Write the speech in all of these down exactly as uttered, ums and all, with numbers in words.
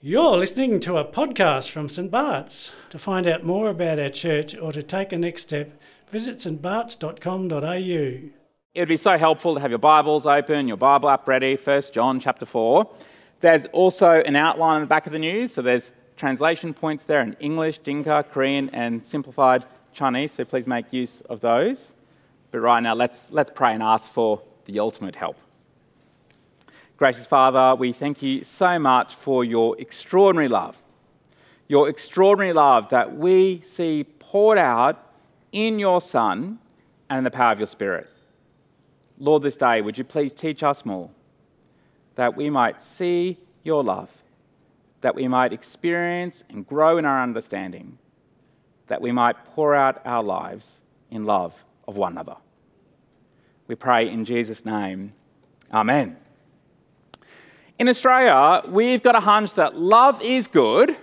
You're listening to a podcast from Saint Bart's. To find out more about our church or to take a next step, visit s t barts dot com dot a u. It would be so helpful to have your Bibles open, your Bible app ready, First John chapter four. There's also an outline on the back of the news, so there's translation points there in English, Dinka, Korean and simplified Chinese, so please make use of those. But right now, let's let's pray and ask for the ultimate help. Gracious Father, we thank you so much for your extraordinary love, your extraordinary love that we see poured out in your Son and in the power of your Spirit. Lord, this day, would you please teach us more, that we might see your love, that we might experience and grow in our understanding, that we might pour out our lives in love of one another. We pray in Jesus' name. Amen. In Australia, we've got a hunch that love is good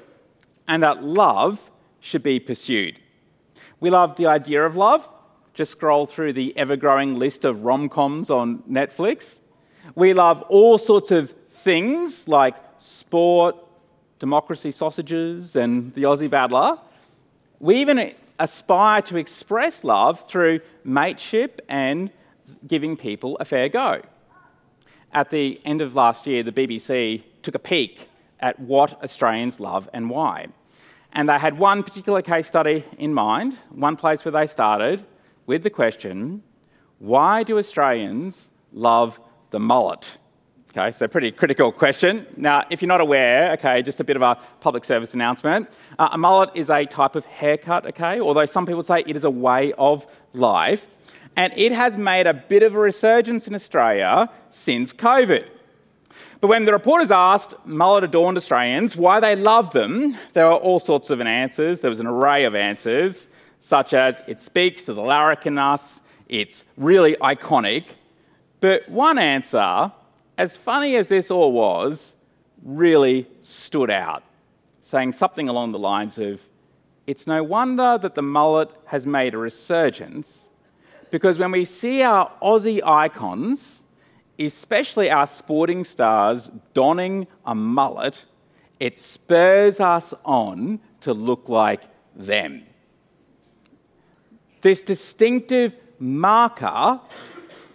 and that love should be pursued. We love the idea of love. Just scroll through the ever-growing list of rom-coms on Netflix. We love all sorts of things like sport, democracy sausages, and the Aussie Battler. We even aspire to express love through mateship and giving people a fair go. At the end of last year, the B B C took a peek at what Australians love and why. And they had one particular case study in mind, one place where they started with the question, why do Australians love the mullet? Okay, so pretty critical question. Now, if you're not aware, okay, just a bit of a public service announcement. Uh, a mullet is a type of haircut, okay, although some people say it is a way of life. And it has made a bit of a resurgence in Australia since COVID. But when the reporters asked mullet-adorned Australians why they loved them, there were all sorts of answers. There was an array of answers, such as it speaks to the larrikin in us, it's really iconic. But one answer, as funny as this all was, really stood out, saying something along the lines of, it's no wonder that the mullet has made a resurgence, because when we see our Aussie icons, especially our sporting stars, donning a mullet, it spurs us on to look like them. This distinctive marker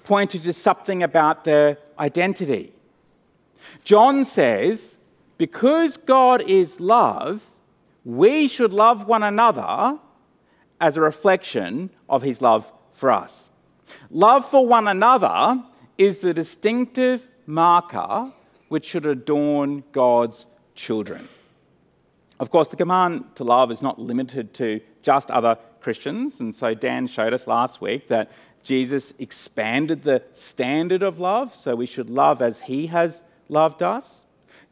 pointed to something about their identity. John says, because God is love, we should love one another as a reflection of his love for us. Love for one another is the distinctive marker which should adorn God's children. Of course, the command to love is not limited to just other Christians, and so Dan showed us last week that Jesus expanded the standard of love, so we should love as he has loved us.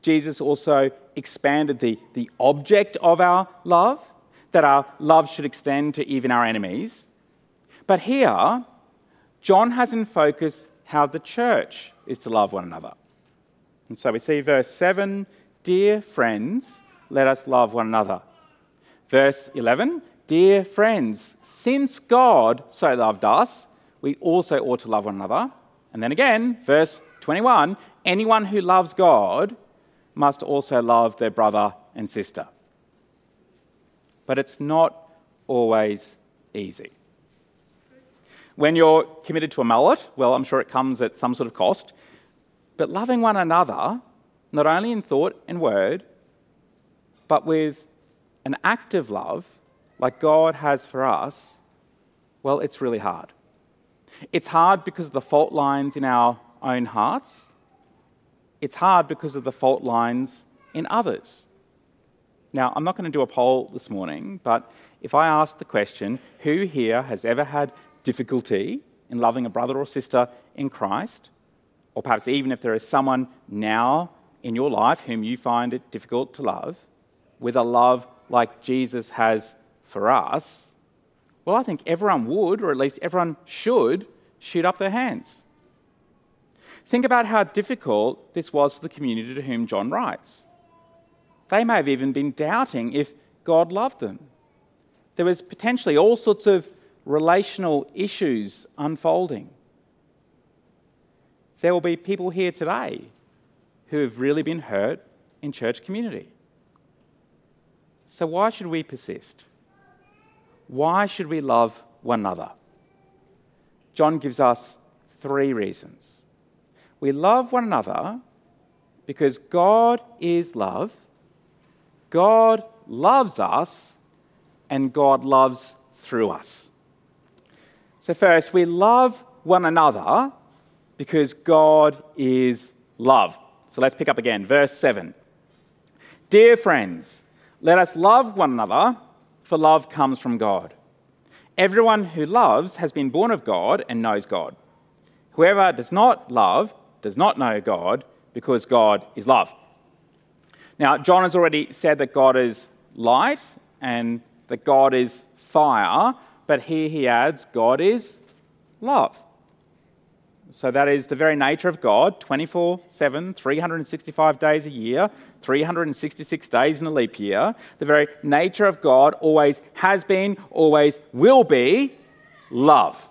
Jesus also expanded the, the object of our love, that our love should extend to even our enemies. But here, John has in focus how the church is to love one another. And so we see verse seven, dear friends, let us love one another. Verse eleven, dear friends, since God so loved us, we also ought to love one another. And then again, verse twenty-one, anyone who loves God must also love their brother and sister. But it's not always easy. When you're committed to a mullet, well, I'm sure it comes at some sort of cost. But loving one another, not only in thought and word, but with an active love like God has for us, well, it's really hard. It's hard because of the fault lines in our own hearts. It's hard because of the fault lines in others. Now, I'm not going to do a poll this morning, but if I ask the question, who here has ever had difficulty in loving a brother or sister in Christ, or perhaps even if there is someone now in your life whom you find it difficult to love, with a love like Jesus has for us, well, I think everyone would, or at least everyone should, shoot up their hands. Think about how difficult this was for the community to whom John writes. They may have even been doubting if God loved them. There was potentially all sorts of relational issues unfolding. There will be people here today who have really been hurt in church community. So why should we persist? Why should we love one another? John gives us three reasons. We love one another because God is love, God loves us, and God loves through us. So first, we love one another because God is love. So let's pick up again, verse seven. Dear friends, let us love one another, for love comes from God. Everyone who loves has been born of God and knows God. Whoever does not love does not know God, because God is love. Now, John has already said that God is light and that God is fire, but here he adds, God is love. So that is the very nature of God, twenty-four seven, three hundred sixty-five days a year, three hundred sixty-six days in a leap year. The very nature of God always has been, always will be love.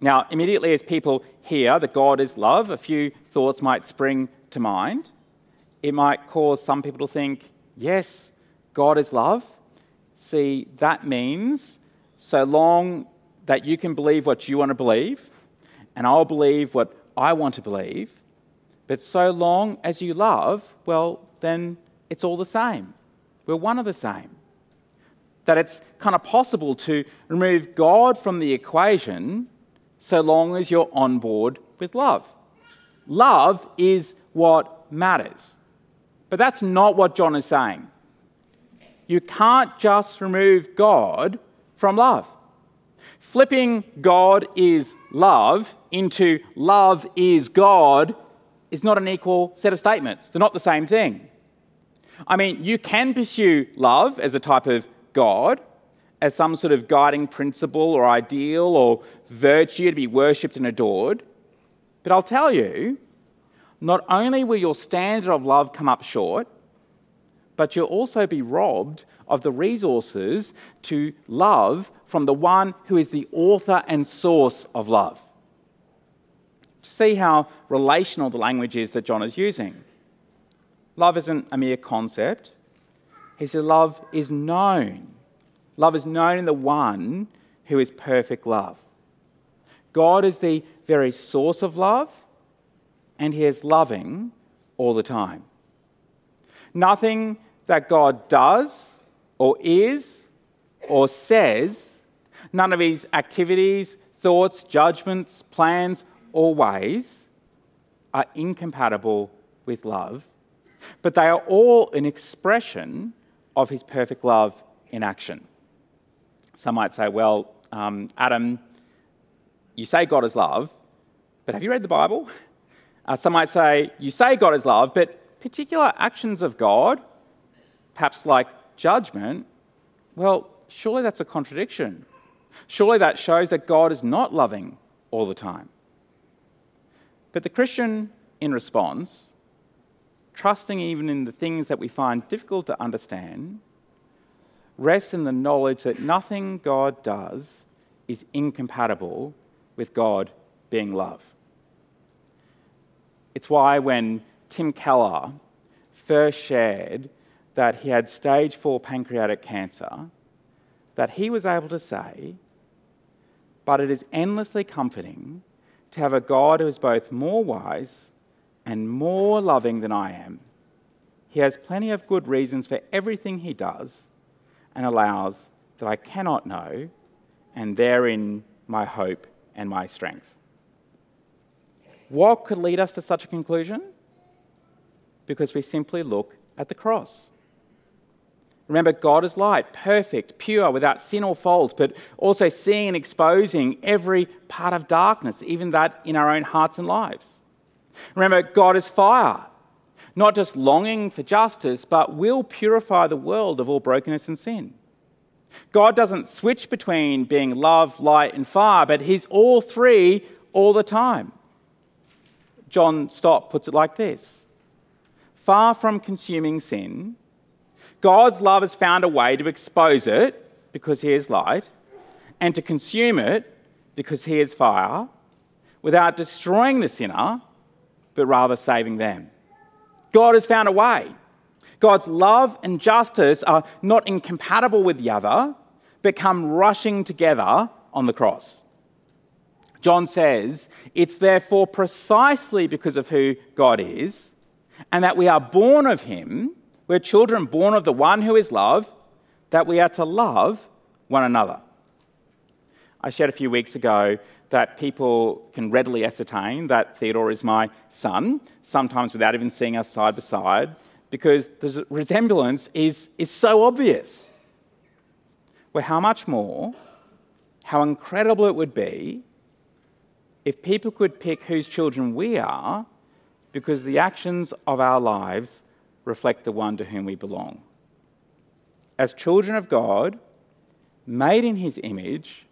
Now, immediately as people hear that God is love, a few thoughts might spring to mind. It might cause some people to think, yes, God is love. See, that means so long that you can believe what you want to believe, and I'll believe what I want to believe, but so long as you love, well, then it's all the same. We're one of the same. That it's kind of possible to remove God from the equation so long as you're on board with love. Love is what matters. But that's not what John is saying. You can't just remove God from love. Flipping God is love into love is God is not an equal set of statements. They're not the same thing. I mean, you can pursue love as a type of God, as some sort of guiding principle or ideal or virtue to be worshipped and adored. But I'll tell you, not only will your standard of love come up short, but you'll also be robbed of the resources to love from the one who is the author and source of love. See how relational the language is that John is using. Love isn't a mere concept. He said love is known. Love is known in the one who is perfect love. God is the very source of love, and he is loving all the time. Nothing that God does or is or says, none of his activities, thoughts, judgments, plans, or ways are incompatible with love, but they are all an expression of his perfect love in action. Some might say, well, um, Adam, you say God is love, but have you read the Bible? Uh, some might say, you say God is love, but particular actions of God, perhaps like judgment, well, surely that's a contradiction. Surely that shows that God is not loving all the time. But the Christian, in response, trusting even in the things that we find difficult to understand, rests in the knowledge that nothing God does is incompatible with God being love. It's why when Tim Keller first shared that he had stage four pancreatic cancer, that he was able to say, but it is endlessly comforting to have a God who is both more wise and more loving than I am. He has plenty of good reasons for everything he does and allows that I cannot know, and therein my hope and my strength. What could lead us to such a conclusion? Because we simply look at the cross. Remember, God is light, perfect, pure, without sin or fault, but also seeing and exposing every part of darkness, even that in our own hearts and lives. Remember, God is fire, not just longing for justice, but will purify the world of all brokenness and sin. God doesn't switch between being love, light, and fire, but he's all three all the time. John Stott puts it like this. Far from consuming sin, God's love has found a way to expose it because he is light and to consume it because he is fire, without destroying the sinner, but rather saving them. God has found a way. God's love and justice are not incompatible with the other, but come rushing together on the cross. John says, it's therefore precisely because of who God is and that we are born of him, we're children born of the one who is love, that we are to love one another. I shared a few weeks ago that people can readily ascertain that Theodore is my son, sometimes without even seeing us side by side, because the resemblance is, is so obvious. Well, how much more, how incredible it would be if people could pick whose children we are because the actions of our lives reflect the one to whom we belong. As children of God, made in his image,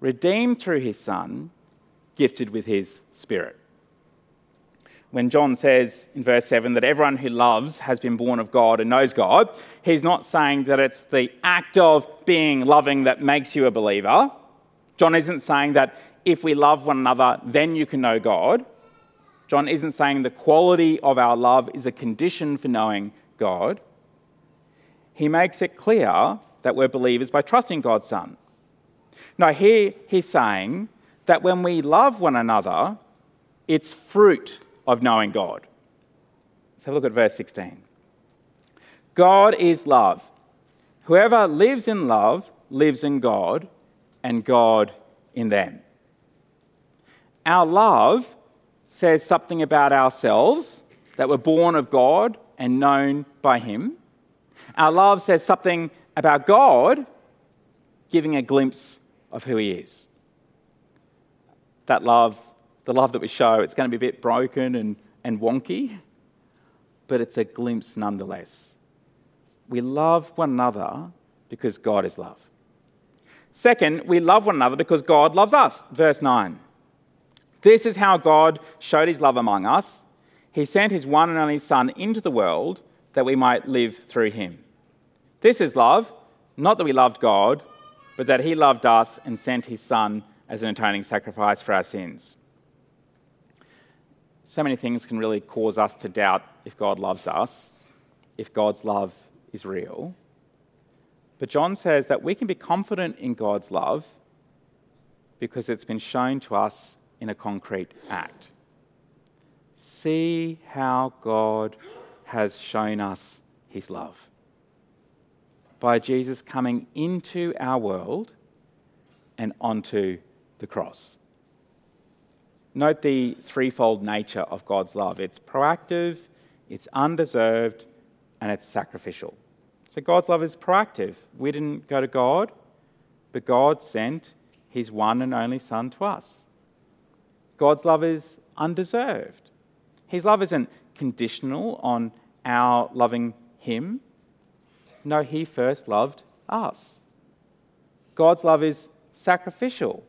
redeemed through his Son, gifted with his Spirit. When John says in verse seven that everyone who loves has been born of God and knows God, he's not saying that it's the act of being loving that makes you a believer. John isn't saying that if we love one another, then you can know God. John isn't saying the quality of our love is a condition for knowing God. He makes it clear that we're believers by trusting God's Son. Now, here he's saying that when we love one another, it's fruit of knowing God. Let's have a look at verse sixteen. God is love. Whoever lives in love lives in God, and God in them. Our love says something about ourselves, that we're born of God and known by him. Our love says something about God, giving a glimpse of who he is. That love, the love that we show, it's going to be a bit broken and, and wonky, but it's a glimpse nonetheless. We love one another because God is love. Second, we love one another because God loves us. Verse nine. This is how God showed his love among us. He sent his one and only Son into the world that we might live through him. This is love, not that we loved God, but that he loved us and sent his Son as an atoning sacrifice for our sins. So many things can really cause us to doubt if God loves us, if God's love is real. But John says that we can be confident in God's love because it's been shown to us in a concrete act. See how God has shown us his love. By Jesus coming into our world and onto the cross. Note the threefold nature of God's love. It's proactive, it's undeserved, and it's sacrificial. So God's love is proactive. We didn't go to God, but God sent his one and only Son to us. God's love is undeserved. His love isn't conditional on our loving him. No, he first loved us. God's love is sacrificial.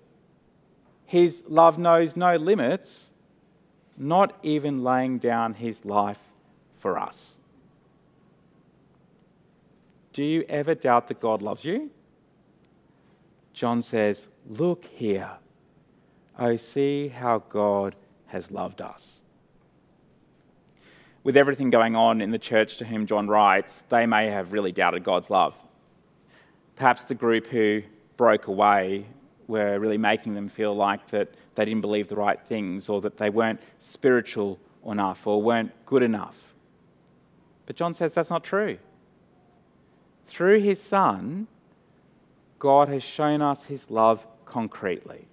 His love knows no limits, not even laying down his life for us. Do you ever doubt that God loves you? John says, look here. Oh, see how God has loved us. With everything going on in the church to whom John writes, they may have really doubted God's love. Perhaps the group who broke away were really making them feel like that they didn't believe the right things, or that they weren't spiritual enough, or weren't good enough. But John says that's not true. Through his Son, God has shown us his love concretely.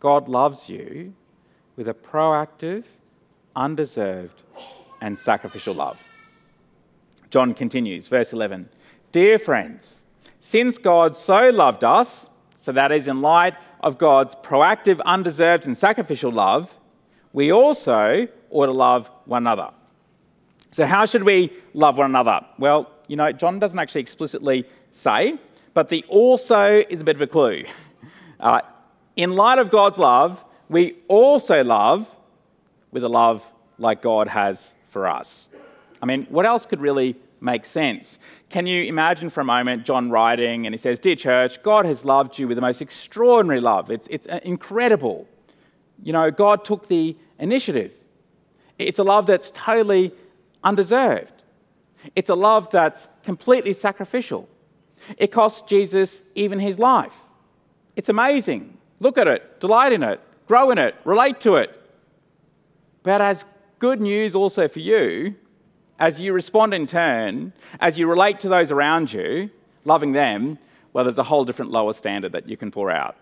God loves you with a proactive, undeserved, and sacrificial love. John continues, verse eleven. Dear friends, since God so loved us, so that is in light of God's proactive, undeserved, and sacrificial love, we also ought to love one another. So how should we love one another? Well, you know, John doesn't actually explicitly say, but the also is a bit of a clue. Uh, In light of God's love, we also love with a love like God has for us. I mean, what else could really make sense? Can you imagine for a moment John writing and he says, Dear church, God has loved you with the most extraordinary love. It's, it's incredible. You know, God took the initiative. It's a love that's totally undeserved. It's a love that's completely sacrificial. It costs Jesus even his life. It's amazing. Look at it, delight in it, grow in it, relate to it. But as good news also for you, as you respond in turn, as you relate to those around you, loving them, well, there's a whole different lower standard that you can pour out.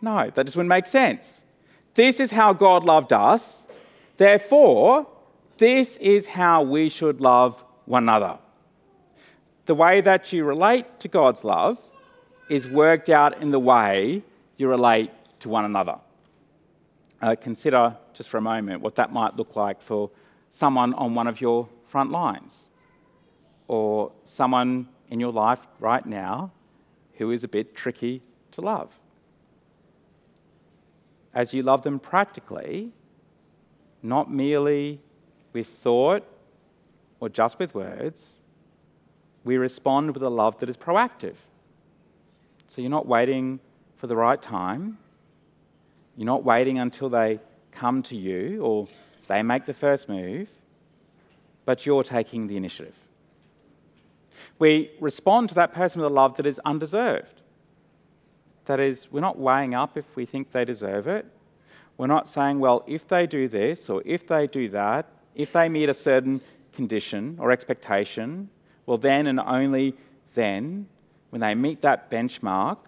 No, that just wouldn't make sense. This is how God loved us. Therefore, this is how we should love one another. The way that you relate to God's love is worked out in the way you relate to one another. Uh, consider just for a moment what that might look like for someone on one of your front lines, or someone in your life right now who is a bit tricky to love. As you love them practically, not merely with thought or just with words, we respond with a love that is proactive. So you're not waiting for the right time. You're not waiting until they come to you or they make the first move, but you're taking the initiative. We respond to that person with a love that is undeserved. That is, we're not weighing up if we think they deserve it. We're not saying, well, if they do this or if they do that, if they meet a certain condition or expectation, well, then and only then, when they meet that benchmark,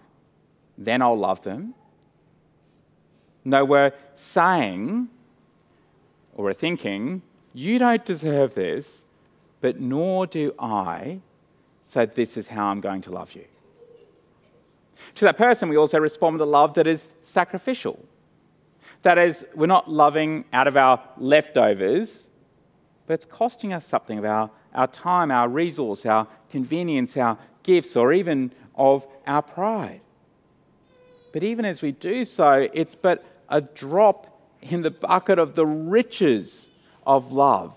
then I'll love them. No, we're saying or we're thinking, you don't deserve this, but nor do I, so this is how I'm going to love you. To that person, we also respond with a love that is sacrificial. That is, we're not loving out of our leftovers, but it's costing us something of our, our time, our resource, our convenience, our gifts, or even of our pride. But even as we do so, it's but a drop in the bucket of the riches of love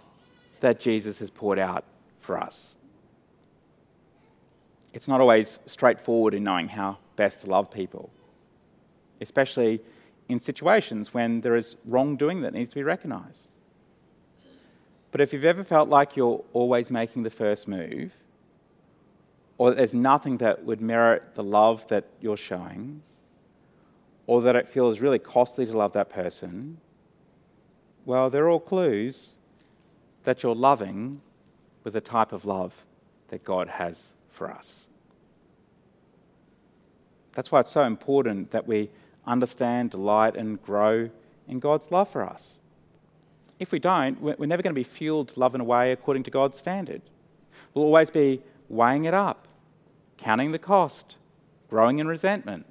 that Jesus has poured out for us. It's not always straightforward in knowing how best to love people, especially in situations when there is wrongdoing that needs to be recognised. But if you've ever felt like you're always making the first move, or that there's nothing that would merit the love that you're showing, or that it feels really costly to love that person, well, they're all clues that you're loving with the type of love that God has for us. That's why it's so important that we understand, delight, and grow in God's love for us. If we don't, we're never going to be fueled to love in a way according to God's standard. We'll always be weighing it up, counting the cost, growing in resentment.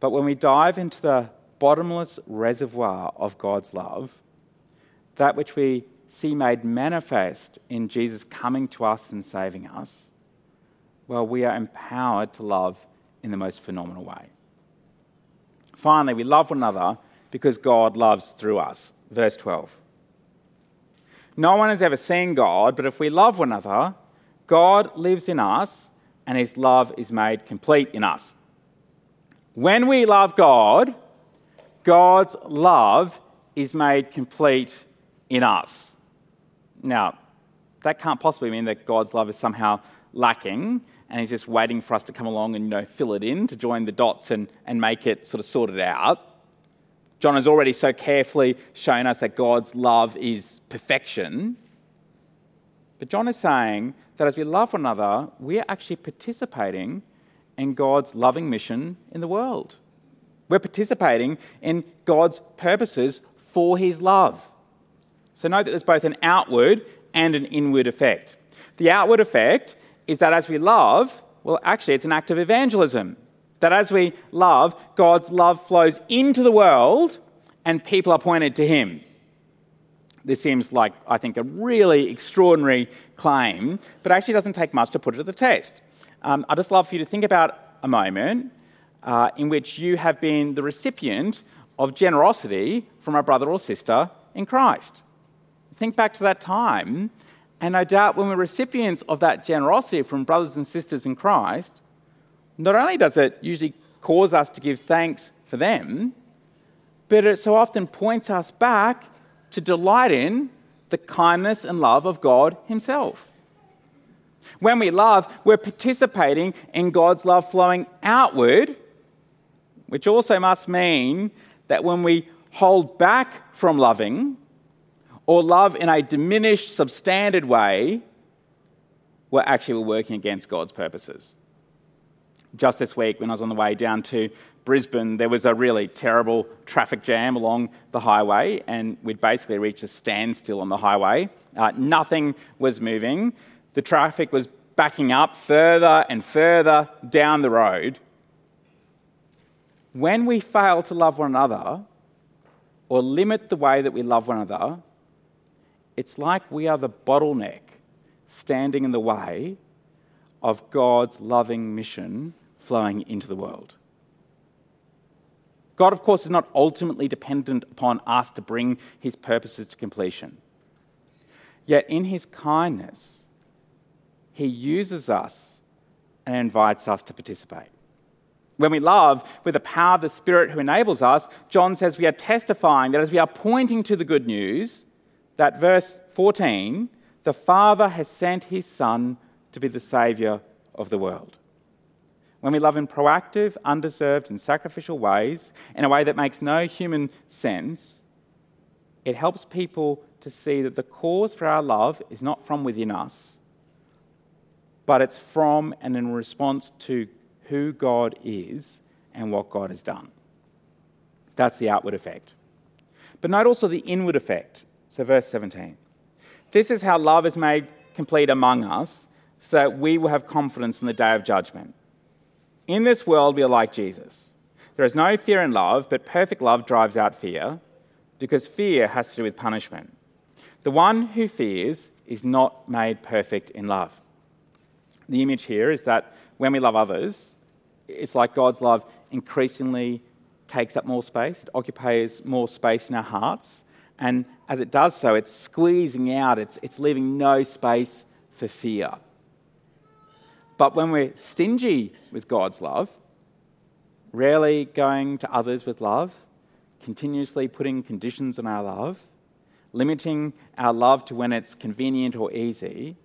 But when we dive into the bottomless reservoir of God's love, that which we see made manifest in Jesus coming to us and saving us, well, we are empowered to love in the most phenomenal way. Finally, we love one another because God loves through us. Verse twelve. No one has ever seen God, but if we love one another, God lives in us and his love is made complete in us. When we love God, God's love is made complete in us. Now, that can't possibly mean that God's love is somehow lacking and he's just waiting for us to come along and, you know, fill it in, to join the dots and, and make it sort of sorted out. John has already so carefully shown us that God's love is perfection. But John is saying that as we love one another, we are actually participating in God's loving mission in the world. We're participating in God's purposes for his love. So note that there's both an outward and an inward effect. The outward effect is that as we love, well, actually, it's an act of evangelism. That as we love, God's love flows into the world and people are pointed to him. This seems like, I think, a really extraordinary claim, but actually doesn't take much to put it to the test. Um, I'd just love for you to think about a moment uh, in which you have been the recipient of generosity from a brother or sister in Christ. Think back to that time, and no doubt when we're recipients of that generosity from brothers and sisters in Christ, not only does it usually cause us to give thanks for them, but it so often points us back to delight in the kindness and love of God himself. When we love, we're participating in God's love flowing outward, which also must mean that when we hold back from loving or love in a diminished, substandard way, we're actually working against God's purposes. Just this week, when I was on the way down to Brisbane, there was a really terrible traffic jam along the highway, and we'd basically reached a standstill on the highway. Uh, nothing was moving. The traffic was backing up further and further down the road. When we fail to love one another or limit the way that we love one another, it's like we are the bottleneck standing in the way of God's loving mission flowing into the world. God, of course, is not ultimately dependent upon us to bring his purposes to completion. Yet in his kindness, he uses us and invites us to participate. When we love with the power of the Spirit who enables us, John says we are testifying that as we are pointing to the good news, that verse fourteen, the Father has sent his Son to be the Saviour of the world. When we love in proactive, undeserved and sacrificial ways, in a way that makes no human sense, it helps people to see that the cause for our love is not from within us, but it's from and in response to who God is and what God has done. That's the outward effect. But note also the inward effect. So verse seventeen. This is how love is made complete among us, so that we will have confidence in the day of judgment. In this world, we are like Jesus. There is no fear in love, but perfect love drives out fear, because fear has to do with punishment. The one who fears is not made perfect in love. The image here is that when we love others, it's like God's love increasingly takes up more space, it occupies more space in our hearts, and as it does so, it's squeezing out, it's, it's leaving no space for fear. But when we're stingy with God's love, rarely going to others with love, continuously putting conditions on our love, limiting our love to when it's convenient or easy,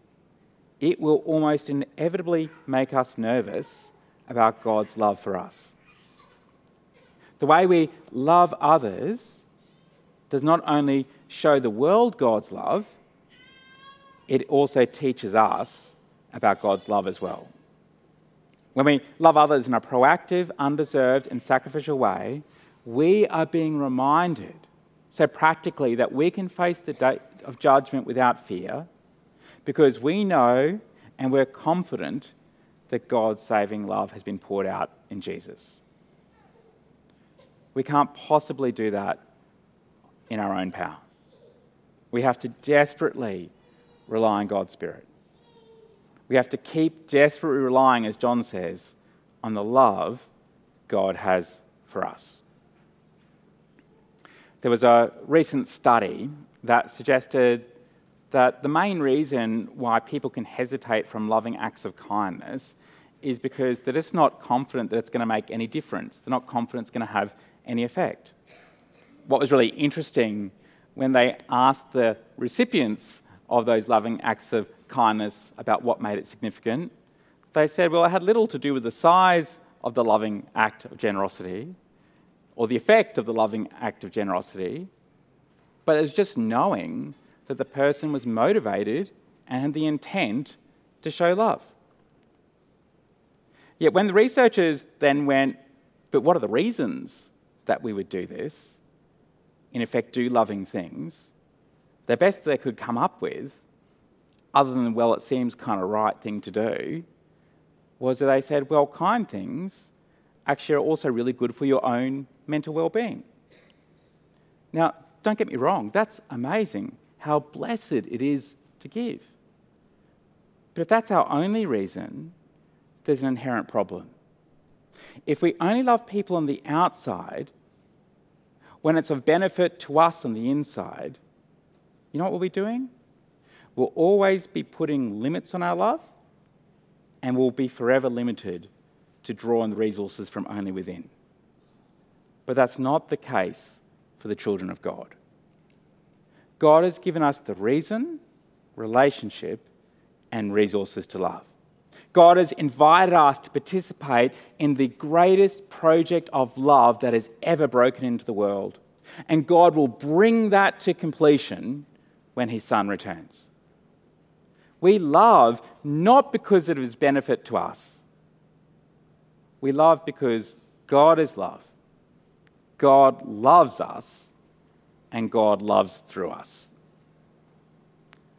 it will almost inevitably make us nervous about God's love for us. The way we love others does not only show the world God's love, it also teaches us about God's love as well. When we love others in a proactive, undeserved and sacrificial way, we are being reminded so practically that we can face the day of judgment without fear, because we know and we're confident that God's saving love has been poured out in Jesus. We can't possibly do that in our own power. We have to desperately rely on God's Spirit. We have to keep desperately relying, as John says, on the love God has for us. There was a recent study that suggested that the main reason why people can hesitate from loving acts of kindness is because they're just not confident that it's going to make any difference. They're not confident it's going to have any effect. What was really interesting when they asked the recipients of those loving acts of kindness about what made it significant, they said, well, it had little to do with the size of the loving act of generosity or the effect of the loving act of generosity, but it was just knowing that the person was motivated and had the intent to show love. Yet when the researchers then went, but what are the reasons that we would do this, in effect do loving things, the best they could come up with, other than, well, it seems kind of right thing to do, was that they said, well, kind things actually are also really good for your own mental well-being. Now, don't get me wrong, that's amazing. How blessed it is to give. But if that's our only reason, there's an inherent problem. If we only love people on the outside when it's of benefit to us on the inside, you know what we'll be doing? We'll always be putting limits on our love, and we'll be forever limited to draw on the resources from only within. But that's not the case for the children of God. God has given us the reason, relationship, and resources to love. God has invited us to participate in the greatest project of love that has ever broken into the world. And God will bring that to completion when his Son returns. We love not because it is benefit to us. We love because God is love. God loves us, and God loves through us.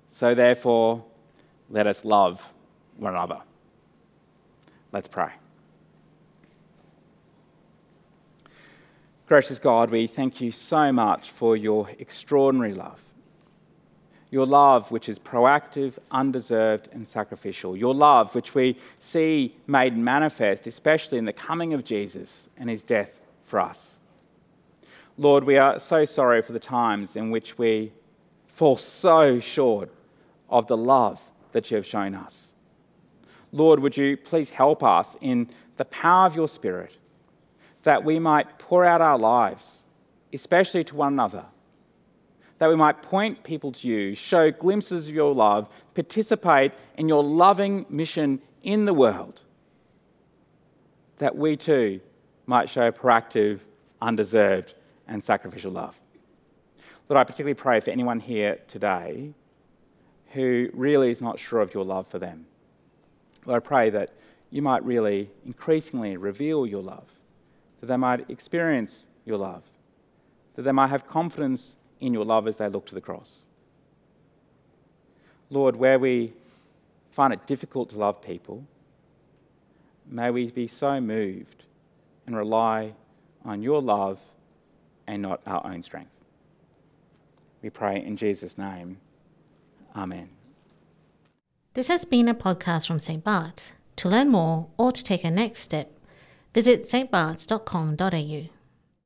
So therefore, let us love one another. Let's pray. Gracious God, we thank you so much for your extraordinary love. Your love which is proactive, undeserved and sacrificial. Your love which we see made manifest, especially in the coming of Jesus and his death for us. Lord, we are so sorry for the times in which we fall so short of the love that you have shown us. Lord, would you please help us in the power of your Spirit that we might pour out our lives, especially to one another, that we might point people to you, show glimpses of your love, participate in your loving mission in the world, that we too might show proactive, undeserved and sacrificial love. Lord, I particularly pray for anyone here today who really is not sure of your love for them. Lord, I pray that you might really increasingly reveal your love, that they might experience your love, that they might have confidence in your love as they look to the cross. Lord, where we find it difficult to love people, may we be so moved and rely on your love and not our own strength. We pray in Jesus' name. Amen. This has been a podcast from Saint Bart's. To learn more or to take a next step, visit stbarts dot com dot a u.